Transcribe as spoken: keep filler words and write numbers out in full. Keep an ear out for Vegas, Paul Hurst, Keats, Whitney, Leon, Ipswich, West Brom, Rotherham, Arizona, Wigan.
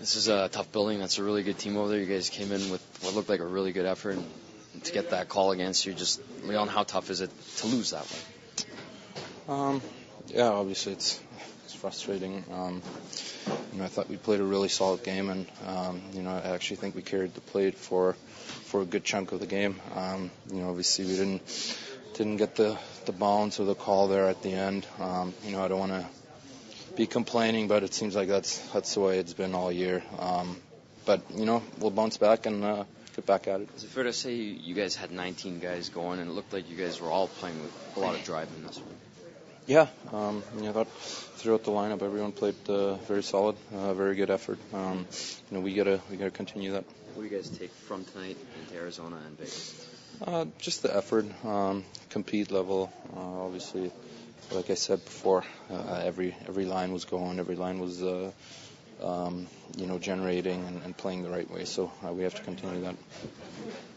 This is a tough building. That's a really good team over there. You guys came in with what looked like a really good effort, and to get that call against you, just, Leon, how tough is it to lose that way? Um, yeah, obviously it's it's frustrating. Um, you know, I thought we played a really solid game, and um, you know, I actually think we carried the plate for for a good chunk of the game. Um, you know, obviously we didn't didn't get the the bounce or the call there at the end. Um, you know, I don't want to be complaining, but it seems like that's that's the way it's been all year. Um, but you know, we'll bounce back and uh, get back at it. Is it fair to say you guys had nineteen guys going, and it looked like you guys were all playing with a lot of drive in this one? Yeah, um, I thought throughout the lineup, everyone played uh, very solid, uh, very good effort. Um, you know, we gotta we gotta continue that. What do you guys take from tonight into Arizona and Vegas? Uh, just the effort, um, compete level, uh, obviously. Like I said before, uh, every every line was going, every line was, uh, um, you know, generating and, and playing the right way. So uh, we have to continue that.